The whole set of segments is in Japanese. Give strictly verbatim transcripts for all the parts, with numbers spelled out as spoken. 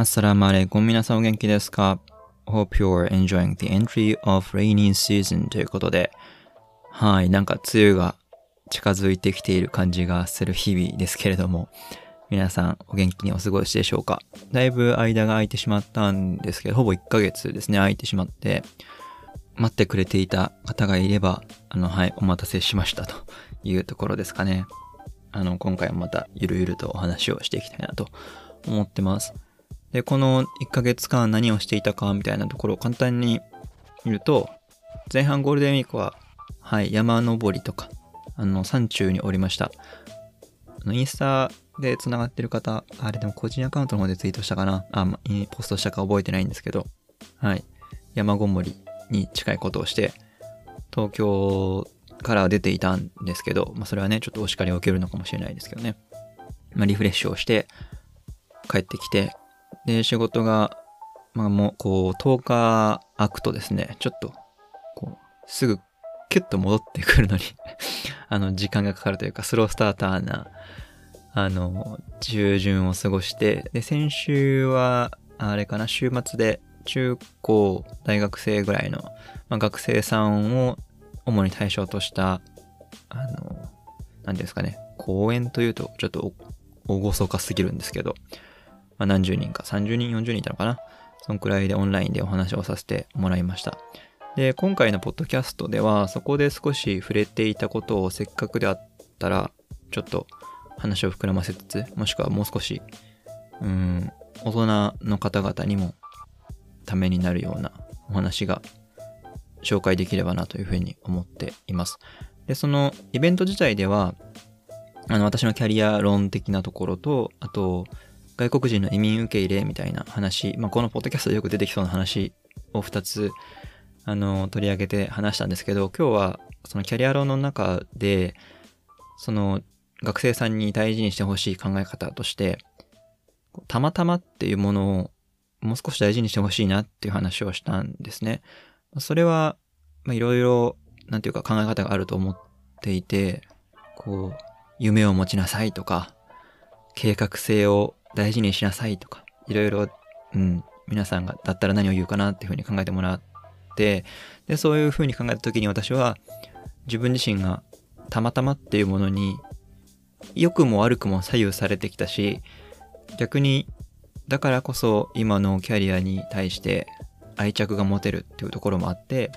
Assalamu alaikum, 皆さんお元気ですか ?Hope you're enjoying the entry of rainy season ということで、はい、なんか梅雨が近づいてきている感じがする日々ですけれども、皆さんお元気にお過ごしでしょうか。だいぶ間が空いてしまったんですけど、ほぼいっかげつですね、空いてしまって、待ってくれていた方がいれば、あの、はい、お待たせしましたというところですかね。あの、今回はまたゆるゆるとお話をしていきたいなと思ってます。で、このいっかげつかん何をしていたかみたいなところを簡単に言うと、前半ゴールデンウィークは、はい、山登りとか、あの、山中におりました。あの、インスタで繋がってる方、あれでも個人アカウントの方でツイートしたかな、あ、ま、ポストしたか覚えてないんですけど、はい、山ごもりに近いことをして、東京から出ていたんですけど、まあ、それはね、ちょっとお叱りを受けるのかもしれないですけどね。まあ、リフレッシュをして、帰ってきて、で、仕事が、まあもう、こう、とおか空くとですね、ちょっと、こう、すぐ、キュッと戻ってくるのに、あの、時間がかかるというか、スロースターターな、あの、中旬を過ごして、で、先週は、あれかな、週末で、中高、大学生ぐらいの、まあ、学生さんを、主に対象とした、あの、何ですかね、講演というと、ちょっと、厳かすぎるんですけど、まあ、何十人か、さんじゅうにん、よんじゅうにんいたのかな。そのくらいでオンラインでお話をさせてもらいました。で、今回のポッドキャストでは、そこで少し触れていたことをせっかくであったら、ちょっと話を膨らませつつ、もしくはもう少し、うーん、大人の方々にもためになるようなお話が紹介できればなというふうに思っています。で、そのイベント自体では、あの、私のキャリア論的なところと、あと、外国人の移民受け入れみたいな話、まあ、このポッドキャストでよく出てきそうな話をふたつ、あの、取り上げて話したんですけど、今日はそのキャリア論の中で、その学生さんに大事にしてほしい考え方として、たまたまっていうものをもう少し大事にしてほしいなっていう話をしたんですね。それは、ま、いろいろ、なんていうか考え方があると思っていて、こう、夢を持ちなさいとか、計画性を大事にしなさいとか、いろいろ、うん、皆さんがだったら何を言うかなっていうふうに考えてもらって、で、そういうふうに考えたときに私は、自分自身がたまたまっていうものに、良くも悪くも左右されてきたし、逆に、だからこそ今のキャリアに対して愛着が持てるっていうところもあって、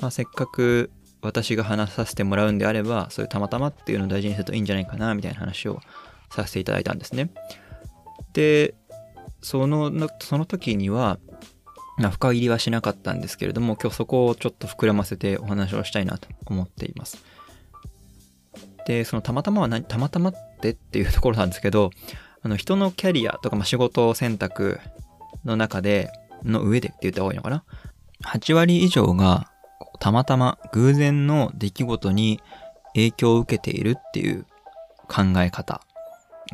まあ、せっかく私が話させてもらうんであれば、そういうたまたまっていうのを大事にするといいんじゃないかな、みたいな話をさせていただいたんですね。で、その、その時には、深入りはしなかったんですけれども、今日そこをちょっと膨らませてお話をしたいなと思っています。で、そのたまたまは何、たまたまってっていうところなんですけど、あの、人のキャリアとか、まあ、仕事選択の中で、の上でって言った方がいいのかな。はちわり以上が、たまたま偶然の出来事に影響を受けているっていう考え方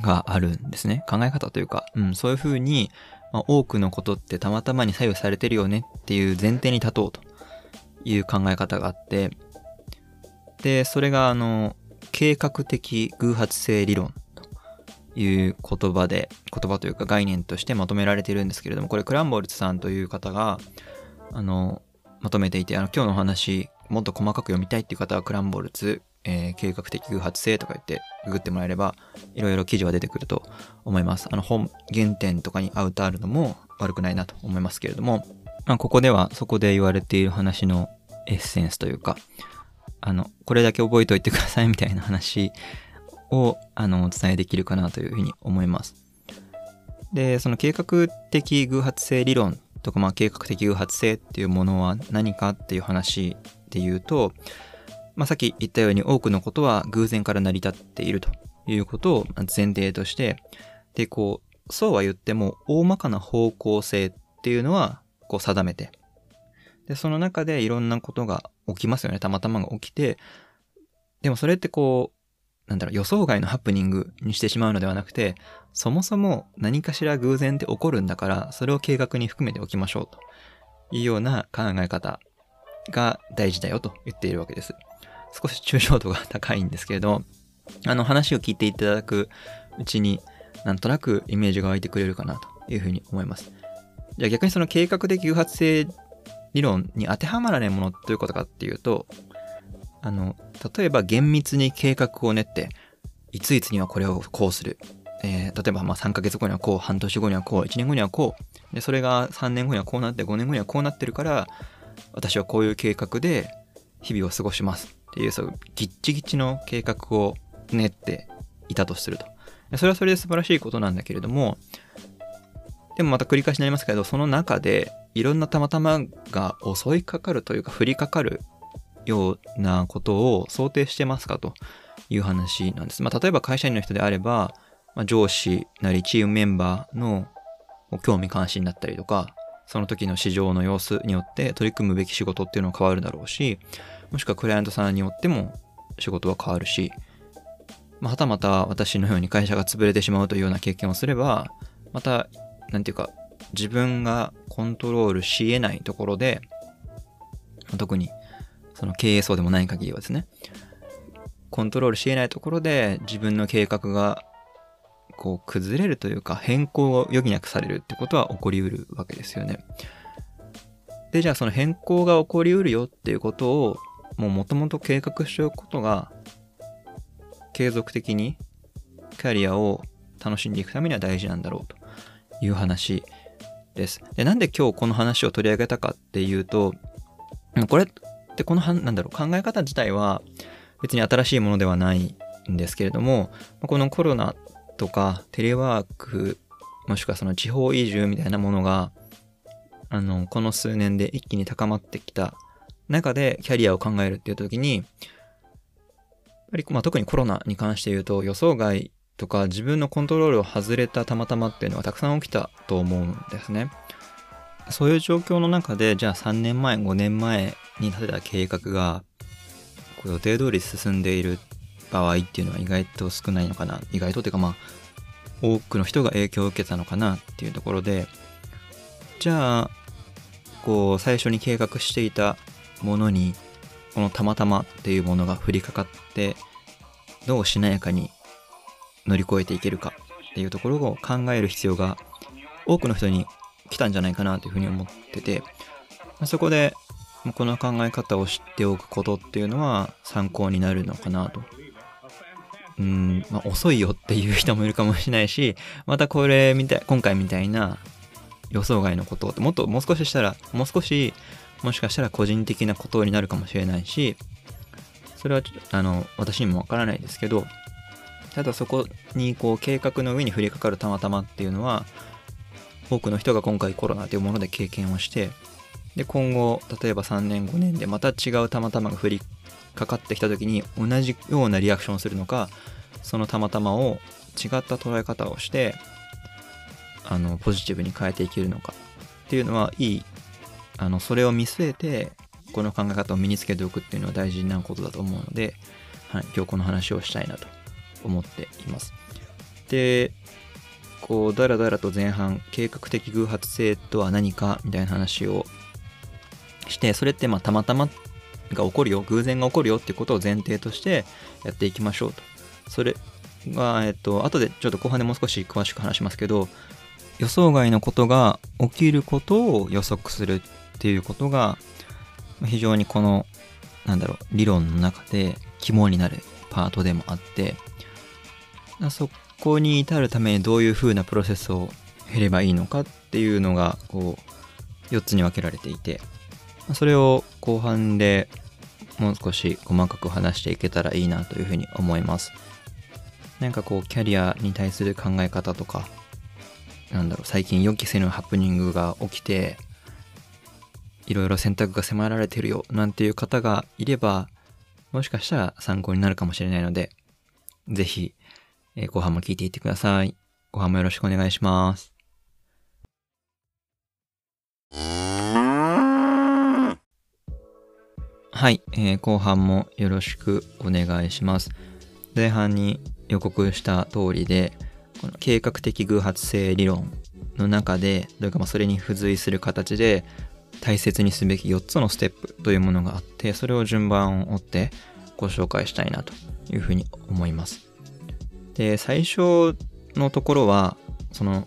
があるんですね。考え方というか、うん、そういうふうに、まあ、多くのことってたまたまに左右されてるよねっていう前提に立とうという考え方があって、で、それがあの、計画的偶発性理論という言葉で、言葉というか概念としてまとめられているんですけれども、これクランボルツさんという方が、あの、まとめていて、あの、今日のお話、もっと細かく読みたいっていう方は、クランボルツ、えー、計画的偶発性とか言って、ググってもらえれば、いろいろ記事は出てくると思います。あの、本、原点とかにアウトあるのも悪くないなと思いますけれども、まあ、ここでは、そこで言われている話のエッセンスというか、あの、これだけ覚えておいてくださいみたいな話を、あの、お伝えできるかなというふうに思います。で、その計画的偶発性理論、とかまあ計画的偶発性っていうものは何かっていう話で言うと、まあ、さっき言ったように多くのことは偶然から成り立っているということを前提として、で、こう、そうは言っても大まかな方向性っていうのはこう定めて、で、その中でいろんなことが起きますよね。たまたまが起きて、でもそれってこう、なんだろう、予想外のハプニングにしてしまうのではなくて、そもそも何かしら偶然って起こるんだから、それを計画に含めておきましょうというような考え方が大事だよと言っているわけです。少し抽象度が高いんですけれど、あの話を聞いていただくうちになんとなくイメージが湧いてくれるかなというふうに思います。じゃあ逆にその計画的偶発性理論に当てはまらないものどういうことかっていうと、あの例えば厳密に計画を練っていついつにはこれをこうする、えー、例えばまあさんかげつごにはこう、半年後にはこう、いちねんごにはこうで、それがさんねんごにはこうなって、ごねんごにはこうなってるから私はこういう計画で日々を過ごしますっていう、そうギッチギチの計画を練っていたとすると、それはそれで素晴らしいことなんだけれども、でもまた繰り返しになりますけど、その中でいろんなたまたまが襲いかかるというか降りかかるようなことを想定してますかという話なんです。まあ、例えば会社員の人であれば、まあ、上司なりチームメンバーの興味関心だったりとか、その時の市場の様子によって取り組むべき仕事っていうのは変わるだろうし、もしくはクライアントさんによっても仕事は変わるし、まあ、はたまた私のように会社が潰れてしまうというような経験をすれば、またなんていうか自分がコントロールし得ないところで、特にその経営層でもない限りはですね、コントロールし得ないところで自分の計画がこう崩れるというか変更を余儀なくされるってことは起こりうるわけですよね。で、じゃあその変更が起こりうるよっていうことをもう元々計画しておくことが、継続的にキャリアを楽しんでいくためには大事なんだろうという話です。で、なんで今日この話を取り上げたかっていうと、これってこのなんだろう考え方自体は別に新しいものではないんですけれども、このコロナとかテレワーク、もしくはその地方移住みたいなものがあのこの数年で一気に高まってきた中でキャリアを考えるっていう時に、やっぱりまあ特にコロナに関して言うと、予想外とか自分のコントロールを外れたたまたまっていうのがたくさん起きたと思うんですね。そういう状況の中で、じゃあさんねんまえごねんまえに立てた計画がこう予定通り進んでいる場合っていうのは意外と少ないのかな、意外とっていうかまあ多くの人が影響を受けたのかなっていうところで、じゃあこう最初に計画していたものにこのたまたまっていうものが降りかかって、どうしなやかに乗り越えていけるかっていうところを考える必要が多くの人に来たんじゃないかなというふうに思ってて、そこでこの考え方を知っておくことっていうのは参考になるのかなと。うーん、まあ、遅いよっていう人もいるかもしれないし、またこれみたい今回みたいな予想外のことって、もっともう少ししたらもう少しもしかしたら個人的なことになるかもしれないし、それはあの私にもわからないですけど、ただそこにこう計画の上に降りかかるたまたまっていうのは、多くの人が今回コロナというもので経験をして、で今後例えばさんねんごねんでまた違うたまたまが降りかかってきた時に同じようなリアクションをするのか、そのたまたまを違った捉え方をしてあのポジティブに変えていけるのかっていうのは、いいあのそれを見据えてこの考え方を身につけておくっていうのは大事なことだと思うので、はい、今日この話をしたいなと思っています。で、こうだらだらと前半計画的偶発性とは何かみたいな話をして、それってまあたまたまが起こるよ、偶然が起こるよっていうことを前提としてやっていきましょうと。それはえっと後でちょっと後半でもう少し詳しく話しますけど、予想外のことが起きることを予測するっていうことが非常にこのなんだろう理論の中で肝になるパートでもあって、そこに至るためにどういう風なプロセスを経ればいいのかっていうのがこうよっつに分けられていて、それを後半でもう少し細かく話していけたらいいなというふうに思います。なんかこうキャリアに対する考え方とか、なんだろう最近予期せぬハプニングが起きていろいろ選択が迫られてるよなんていう方がいれば、もしかしたら参考になるかもしれないので、ぜひ後半も聞いていってください。後半もよろしくお願いします。はい、えー、後半もよろしくお願いします。前半に予告した通りで、この計画的偶発性理論の中で、というかまあそれに付随する形で大切にすべきよっつのステップというものがあって、それを順番を追ってご紹介したいなというふうに思います。で、最初のところはその、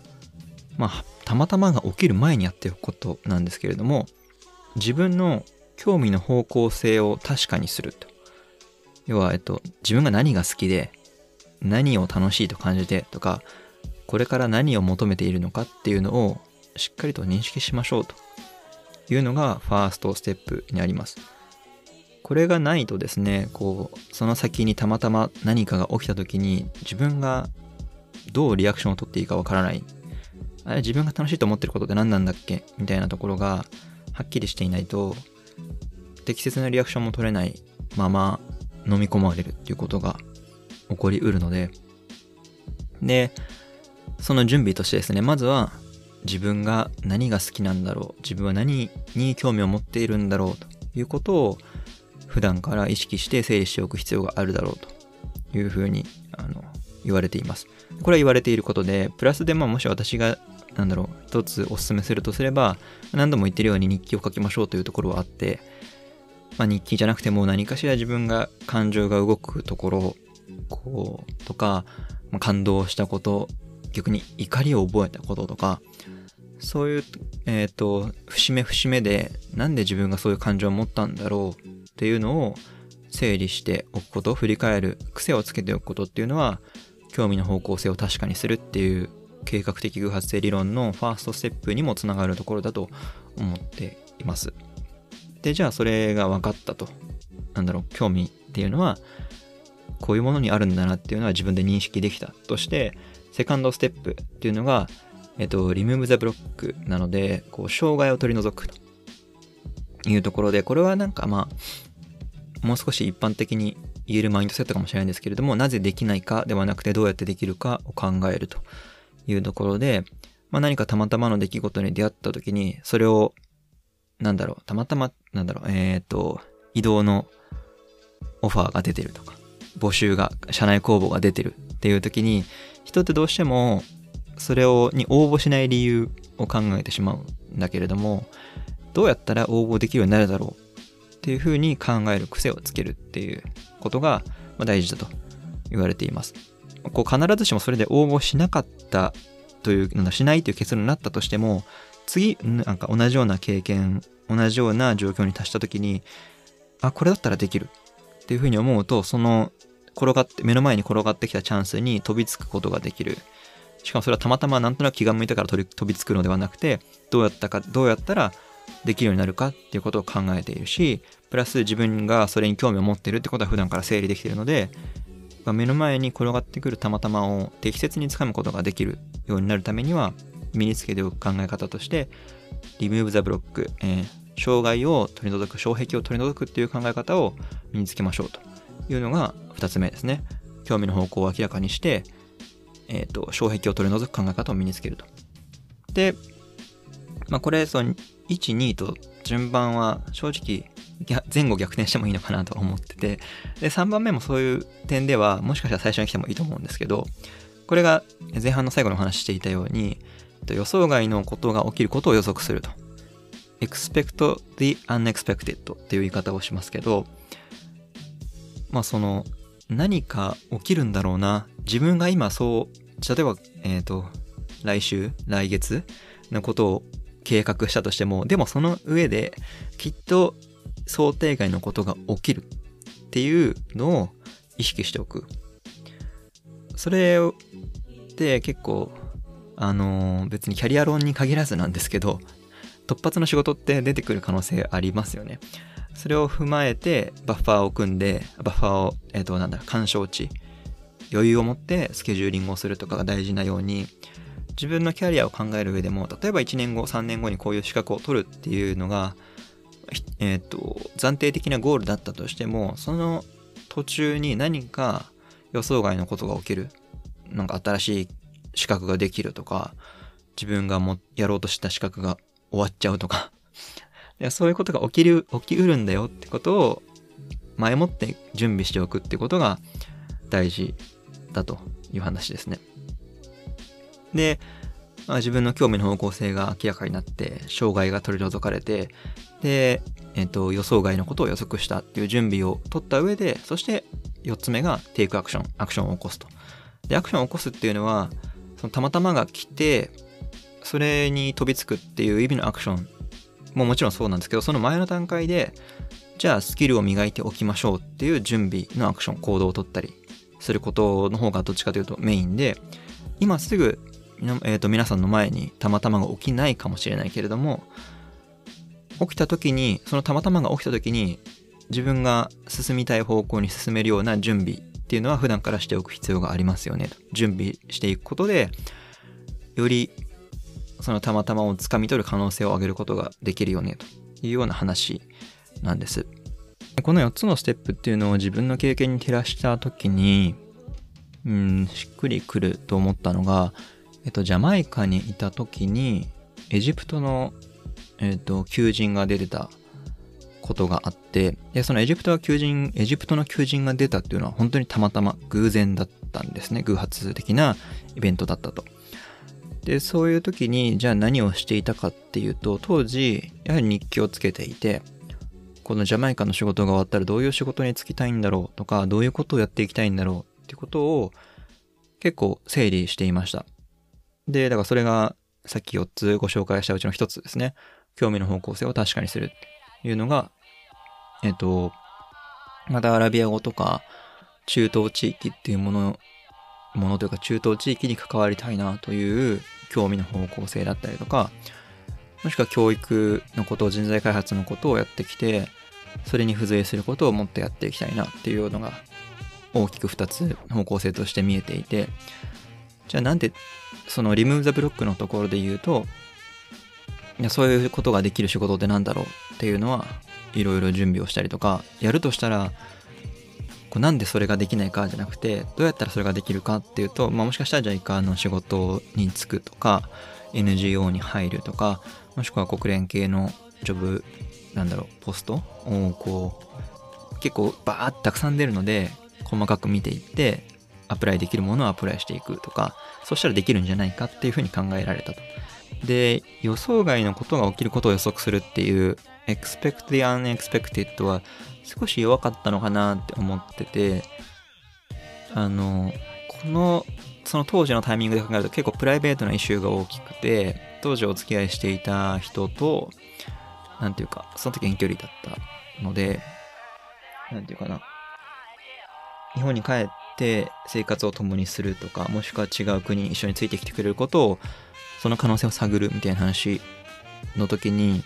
まあ、たまたまが起きる前にやっておくことなんですけれども、自分の興味の方向性を確かにすると。要は、えっと、自分が何が好きで、何を楽しいと感じてとか、これから何を求めているのかっていうのをしっかりと認識しましょうというのがファーストステップになります。これがないとですね、こう、その先にたまたま何かが起きた時に自分がどうリアクションを取っていいかわからない。あれ、自分が楽しいと思ってることって何なんだっけみたいなところがはっきりしていないと、適切なリアクションも取れないまま飲み込まれるっていうことが起こりうるので、で、その準備としてですね、まずは自分が何が好きなんだろう、自分は何に興味を持っているんだろうということを普段から意識して整理しておく必要があるだろうというふうにあの言われています。これは言われていることで、プラスで、まあ、もし私がなんだろう一つお勧めするとすれば、何度も言ってるように日記を書きましょうというところはあって、まあ、日記じゃなくても何かしら自分が感情が動くところこうとか、まあ、感動したこと、逆に怒りを覚えたこととか、そういう、えーと、節目節目でなんで自分がそういう感情を持ったんだろうっていうのを整理しておくこと、振り返る癖をつけておくことっていうのは、興味の方向性を確かにするっていう計画的偶発性理論のファーストステップにもつながるところだと思っています。で、じゃあそれが分かったと、なんだろう興味っていうのはこういうものにあるんだなっていうのは自分で認識できたとして、セカンドステップっていうのが、えっと、リムーブ・ザ・ブロックなので、こう障害を取り除くというところで、これはなんかまあもう少し一般的に言えるマインドセットかもしれないんですけれども、なぜできないかではなくてどうやってできるかを考えるというところで、まあ、何かたまたまの出来事に出会った時に、それをなんだろうたまたまなんだろうえっと移動のオファーが出てるとか、募集が、社内公募が出てるっていう時に、人ってどうしてもそれをに応募しない理由を考えてしまうんだけれども、どうやったら応募できるようになるだろうっていうふうに考える癖をつけるっていうことが大事だと言われています。こう必ずしもそれで応募しなかったというなんだしないという結論になったとしても、次なんか同じような経験、同じような状況に達した時に、あ、これだったらできるっていうふうに思うと、その転がって目の前に転がってきたチャンスに飛びつくことができる。しかもそれはたまたまなんとなく気が向いたから飛びつくのではなくて、どうやったかどうやったらできるようになるかっていうことを考えているし、プラス自分がそれに興味を持っているってことは普段から整理できているので、目の前に転がってくるたまたまを適切につかむことができるようになるためには、身につけておく考え方としてリムーブ・ザ・ブロック、えー、障害を取り除く、障壁を取り除くっていう考え方を身につけましょうというのがふたつめですね。興味の方向を明らかにして、えっと、障壁を取り除く考え方を身につけると。で、まあ、これ、その、いち、にと順番は正直、前後逆転してもいいのかなと思ってて、で、さんばんめもそういう点では、もしかしたら最初に来てもいいと思うんですけど、これが前半の最後のお話していたように、予想外のことが起きることを予測すると。expect the unexpected っていう言い方をしますけど、まあその、何か起きるんだろうな、自分が今そう例えばえっと来週来月のことを計画したとしても、でもその上できっと想定外のことが起きるっていうのを意識しておく。それって結構あの別にキャリア論に限らずなんですけど、突発の仕事って出てくる可能性ありますよね。それを踏まえてバッファーを組んで、バッファーを、えっと、なんだ、緩衝値、余裕を持ってスケジューリングをするとかが大事なように、自分のキャリアを考える上でも、例えばいちねんご、さんねんごにこういう資格を取るっていうのが、えっと、暫定的なゴールだったとしても、その途中に何か予想外のことが起きる。なんか新しい資格ができるとか、自分がもやろうとした資格が終わっちゃうとか、そういうことが起きる、起きうるんだよってことを前もって準備しておくってことが大事だという話ですね。で、まあ、自分の興味の方向性が明らかになって、障害が取り除かれて、で、えっと、予想外のことを予測したっていう準備を取った上で、そしてよっつめがテイクアクション、アクションを起こすと。で、アクションを起こすっていうのは、そのたまたまが来て、それに飛びつくっていう意味のアクションももちろんそうなんですけど、その前の段階でじゃあスキルを磨いておきましょうっていう準備のアクション、行動を取ったりすることの方がどっちかというとメインで、今すぐ、えーと、皆さんの前にたまたまが起きないかもしれないけれども、起きた時にそのたまたまが起きた時に自分が進みたい方向に進めるような準備っていうのは普段からしておく必要がありますよねと。準備していくことでよりそのたまたまをつかみ取る可能性を上げることができるよねというような話なんです。このよっつのステップっていうのを自分の経験に照らした時に、うん、しっくりくると思ったのが、えっと、ジャマイカにいた時にエジプトの、えっと、求人が出てたことがあって、でそのエジプトは求人エジプトの求人が出たっていうのは本当にたまたま偶然だったんですね。偶発的なイベントだったと。でそういう時にじゃあ何をしていたかっていうと、当時やはり日記をつけていて、このジャマイカの仕事が終わったらどういう仕事に就きたいんだろうとか、どういうことをやっていきたいんだろうっていうことを結構整理していました。でだからそれがさっきよっつご紹介したうちのひとつですね。興味の方向性を確かにするというのが、えっとまたアラビア語とか中東地域っていうものものというか、中東地域に関わりたいなという興味の方向性だったりとか、もしくは教育のこと、人材開発のことをやってきて、それに付随することをもっとやっていきたいなっていうのが大きくふたつ方向性として見えていて、じゃあなんでそのリムーブ・ザ・ブロックのところで言うと、いやそういうことができる仕事ってなんだろうっていうのはいろいろ準備をしたりとか、やるとしたらなんでそれができないかじゃなくて、どうやったらそれができるかっていうと、まあ、もしかしたらジャイカの仕事に就くとか エヌジーオー に入るとか、もしくは国連系のジョブなんだろうポストをこう結構バーッとたくさん出るので細かく見ていって、アプライできるものをアプライしていくとか、そうしたらできるんじゃないかっていうふうに考えられたと。で予想外のことが起きることを予測するっていうエクスペクティ・アンエクスペクティッドは少し弱かったのかなって思ってて、あのこのその当時のタイミングで考えると結構プライベートなイシューが大きくて、当時お付き合いしていた人となんていうかその時遠距離だったので、なんていうかな、日本に帰って生活を共にするとか、もしくは違う国に一緒についてきてくれることを、その可能性を探るみたいな話の時に、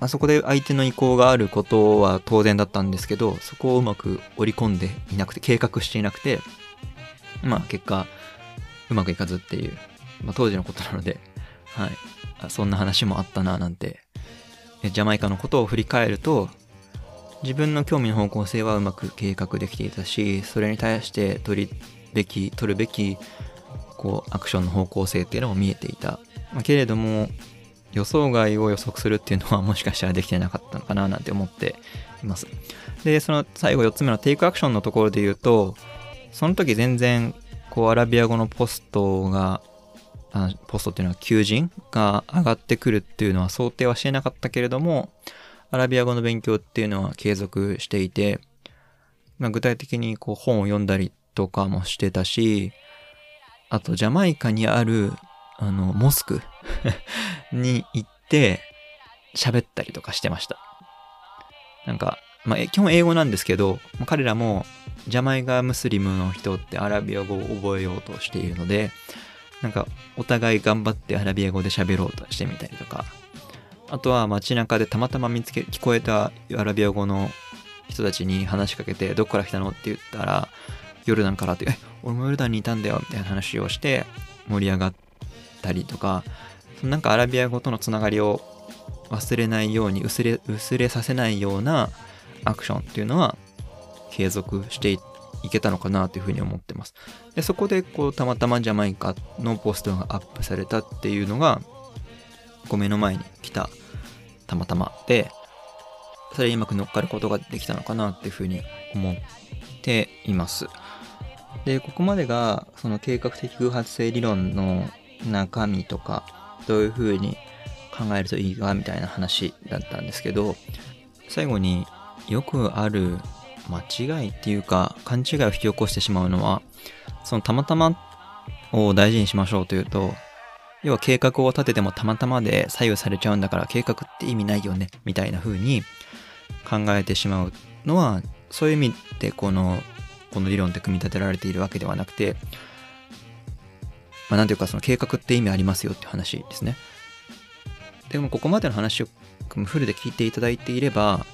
あそこで相手の意向があることは当然だったんですけど、そこをうまく織り込んでいなくて、計画していなくて、まあ結果うまくいかずっていう、まあ、当時のことなので、はい、そんな話もあったななんて、ジャマイカのことを振り返ると、自分の興味の方向性はうまく計画できていたし、それに対して取りべき取るべきこうアクションの方向性っていうのも見えていた、まあ、けれども予想外を予測するっていうのはもしかしたらできてなかったのかななんて思っています。で、その最後よっつめのテイクアクションのところで言うと、その時全然こうアラビア語のポストが、あポストっていうのは求人が上がってくるっていうのは想定はしてなかったけれども、アラビア語の勉強っていうのは継続していて、まあ、具体的にこう本を読んだりとかもしてたし、あとジャマイカにあるあのモスクに行って喋ったりとかしてました。なんか、まあ、基本英語なんですけど、彼らもジャマイカムスリムの人ってアラビア語を覚えようとしているので、なんかお互い頑張ってアラビア語で喋ろうとしてみたりとか、あとは街中でたまたま見つけ聞こえたアラビア語の人たちに話しかけて、どこから来たのって言ったらヨルダンからって「え俺もヨルダンにいたんだよ」みたいな話をして盛り上がってたりとか、なんかアラビア語とのつながりを忘れないように、薄れ、薄れさせないようなアクションっていうのは継続して い, いけたのかなというふうに思ってます。でそこでこうたまたまジャマイカのポストがアップされたっていうのがこう目の前に来たたまたまで、それにうまく乗っかることができたのかなというふうに思っています。でここまでがその計画的偶発性理論の中身とか、どういう風に考えるといいかみたいな話だったんですけど、最後によくある間違いっていうか勘違いを引き起こしてしまうのは、そのたまたまを大事にしましょうというと、要は計画を立ててもたまたまで左右されちゃうんだから計画って意味ないよねみたいな風に考えてしまうのは、そういう意味でこのこの理論って組み立てられているわけではなくて、まあなんていうかその計画って意味ありますよって話ですね。でもここまでの話をフルで聞いていただいていれば、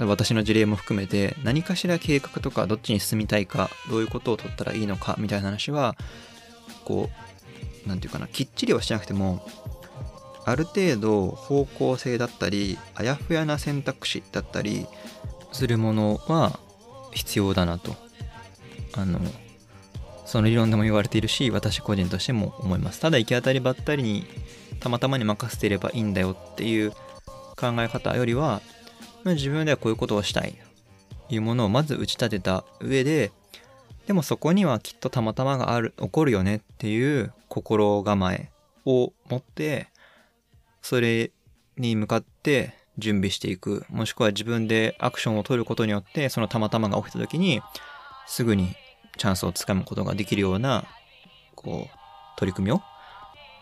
私の事例も含めて何かしら計画とかどっちに進みたいか、どういうことを取ったらいいのかみたいな話はこうなんていうかな、きっちりはしなくてもある程度方向性だったりあやふやな選択肢だったりするものは必要だなと、あのその理論でも言われているし、私個人としても思います。ただ行き当たりばったりにたまたまに任せていればいいんだよっていう考え方よりは、自分ではこういうことをしたいというものをまず打ち立てた上で、でもそこにはきっとたまたまがある起こるよねっていう心構えを持って、それに向かって準備していく、もしくは自分でアクションを取ることによって、そのたまたまが起きた時にすぐにチャンスをつかむことができるようなこう取り組みを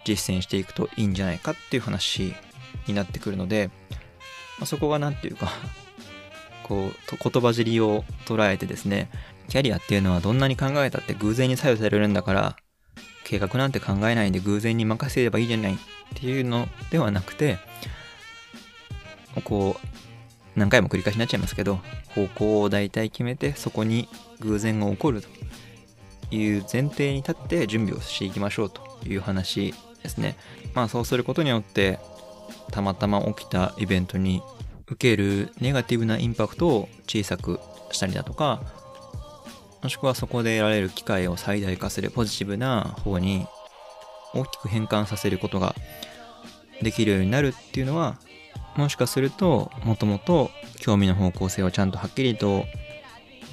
実践していくといいんじゃないかっていう話になってくるので、まあ、そこが何ていうかこう言葉尻を捉えてですね、キャリアっていうのはどんなに考えたって偶然に左右されるんだから、計画なんて考えないんで偶然に任せればいいじゃないっていうのではなくて、こう何回も繰り返しになっちゃいますけど、方向を大体決めてそこに偶然が起こるという前提に立って準備をしていきましょうという話ですね。まあそうすることによってたまたま起きたイベントに受けるネガティブなインパクトを小さくしたりだとか、もしくはそこで得られる機会を最大化するポジティブな方に大きく変換させることができるようになるっていうのは、もしかするともともと興味の方向性をちゃんとはっきりと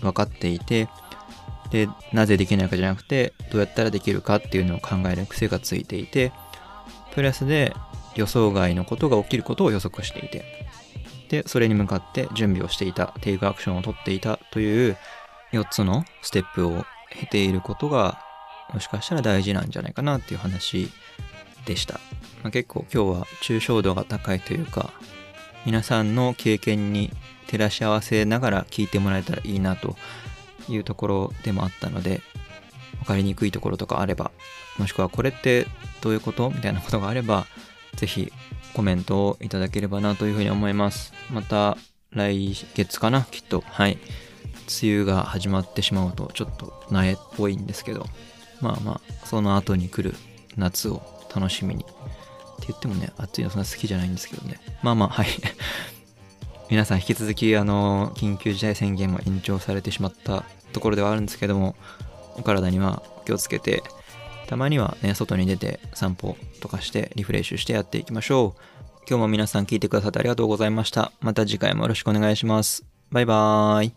分かっていて、でなぜできないかじゃなくてどうやったらできるかっていうのを考える癖がついていて、プラスで予想外のことが起きることを予測していて、でそれに向かって準備をしていた、テイクアクションを取っていたというよっつのステップを経ていることがもしかしたら大事なんじゃないかなっていう話でした、まあ、結構今日は抽象度が高いというか、皆さんの経験に照らし合わせながら聞いてもらえたらいいなというところでもあったので、分かりにくいところとかあれば、もしくはこれってどういうことみたいなことがあればぜひコメントをいただければなというふうに思います。また来月かな、きっと。はい。梅雨が始まってしまうとちょっと苗っぽいんですけど、まあまあ、その後に来る夏を楽しみに。って言ってもね、暑いのそんな好きじゃないんですけどね。まあまあ、はい。皆さん引き続き、あの、緊急事態宣言も延長されてしまったところではあるんですけども、お体には気をつけて、たまにはね、外に出て散歩とかしてリフレッシュしてやっていきましょう。今日も皆さん聞いてくださってありがとうございました。また次回もよろしくお願いします。バイバーイ。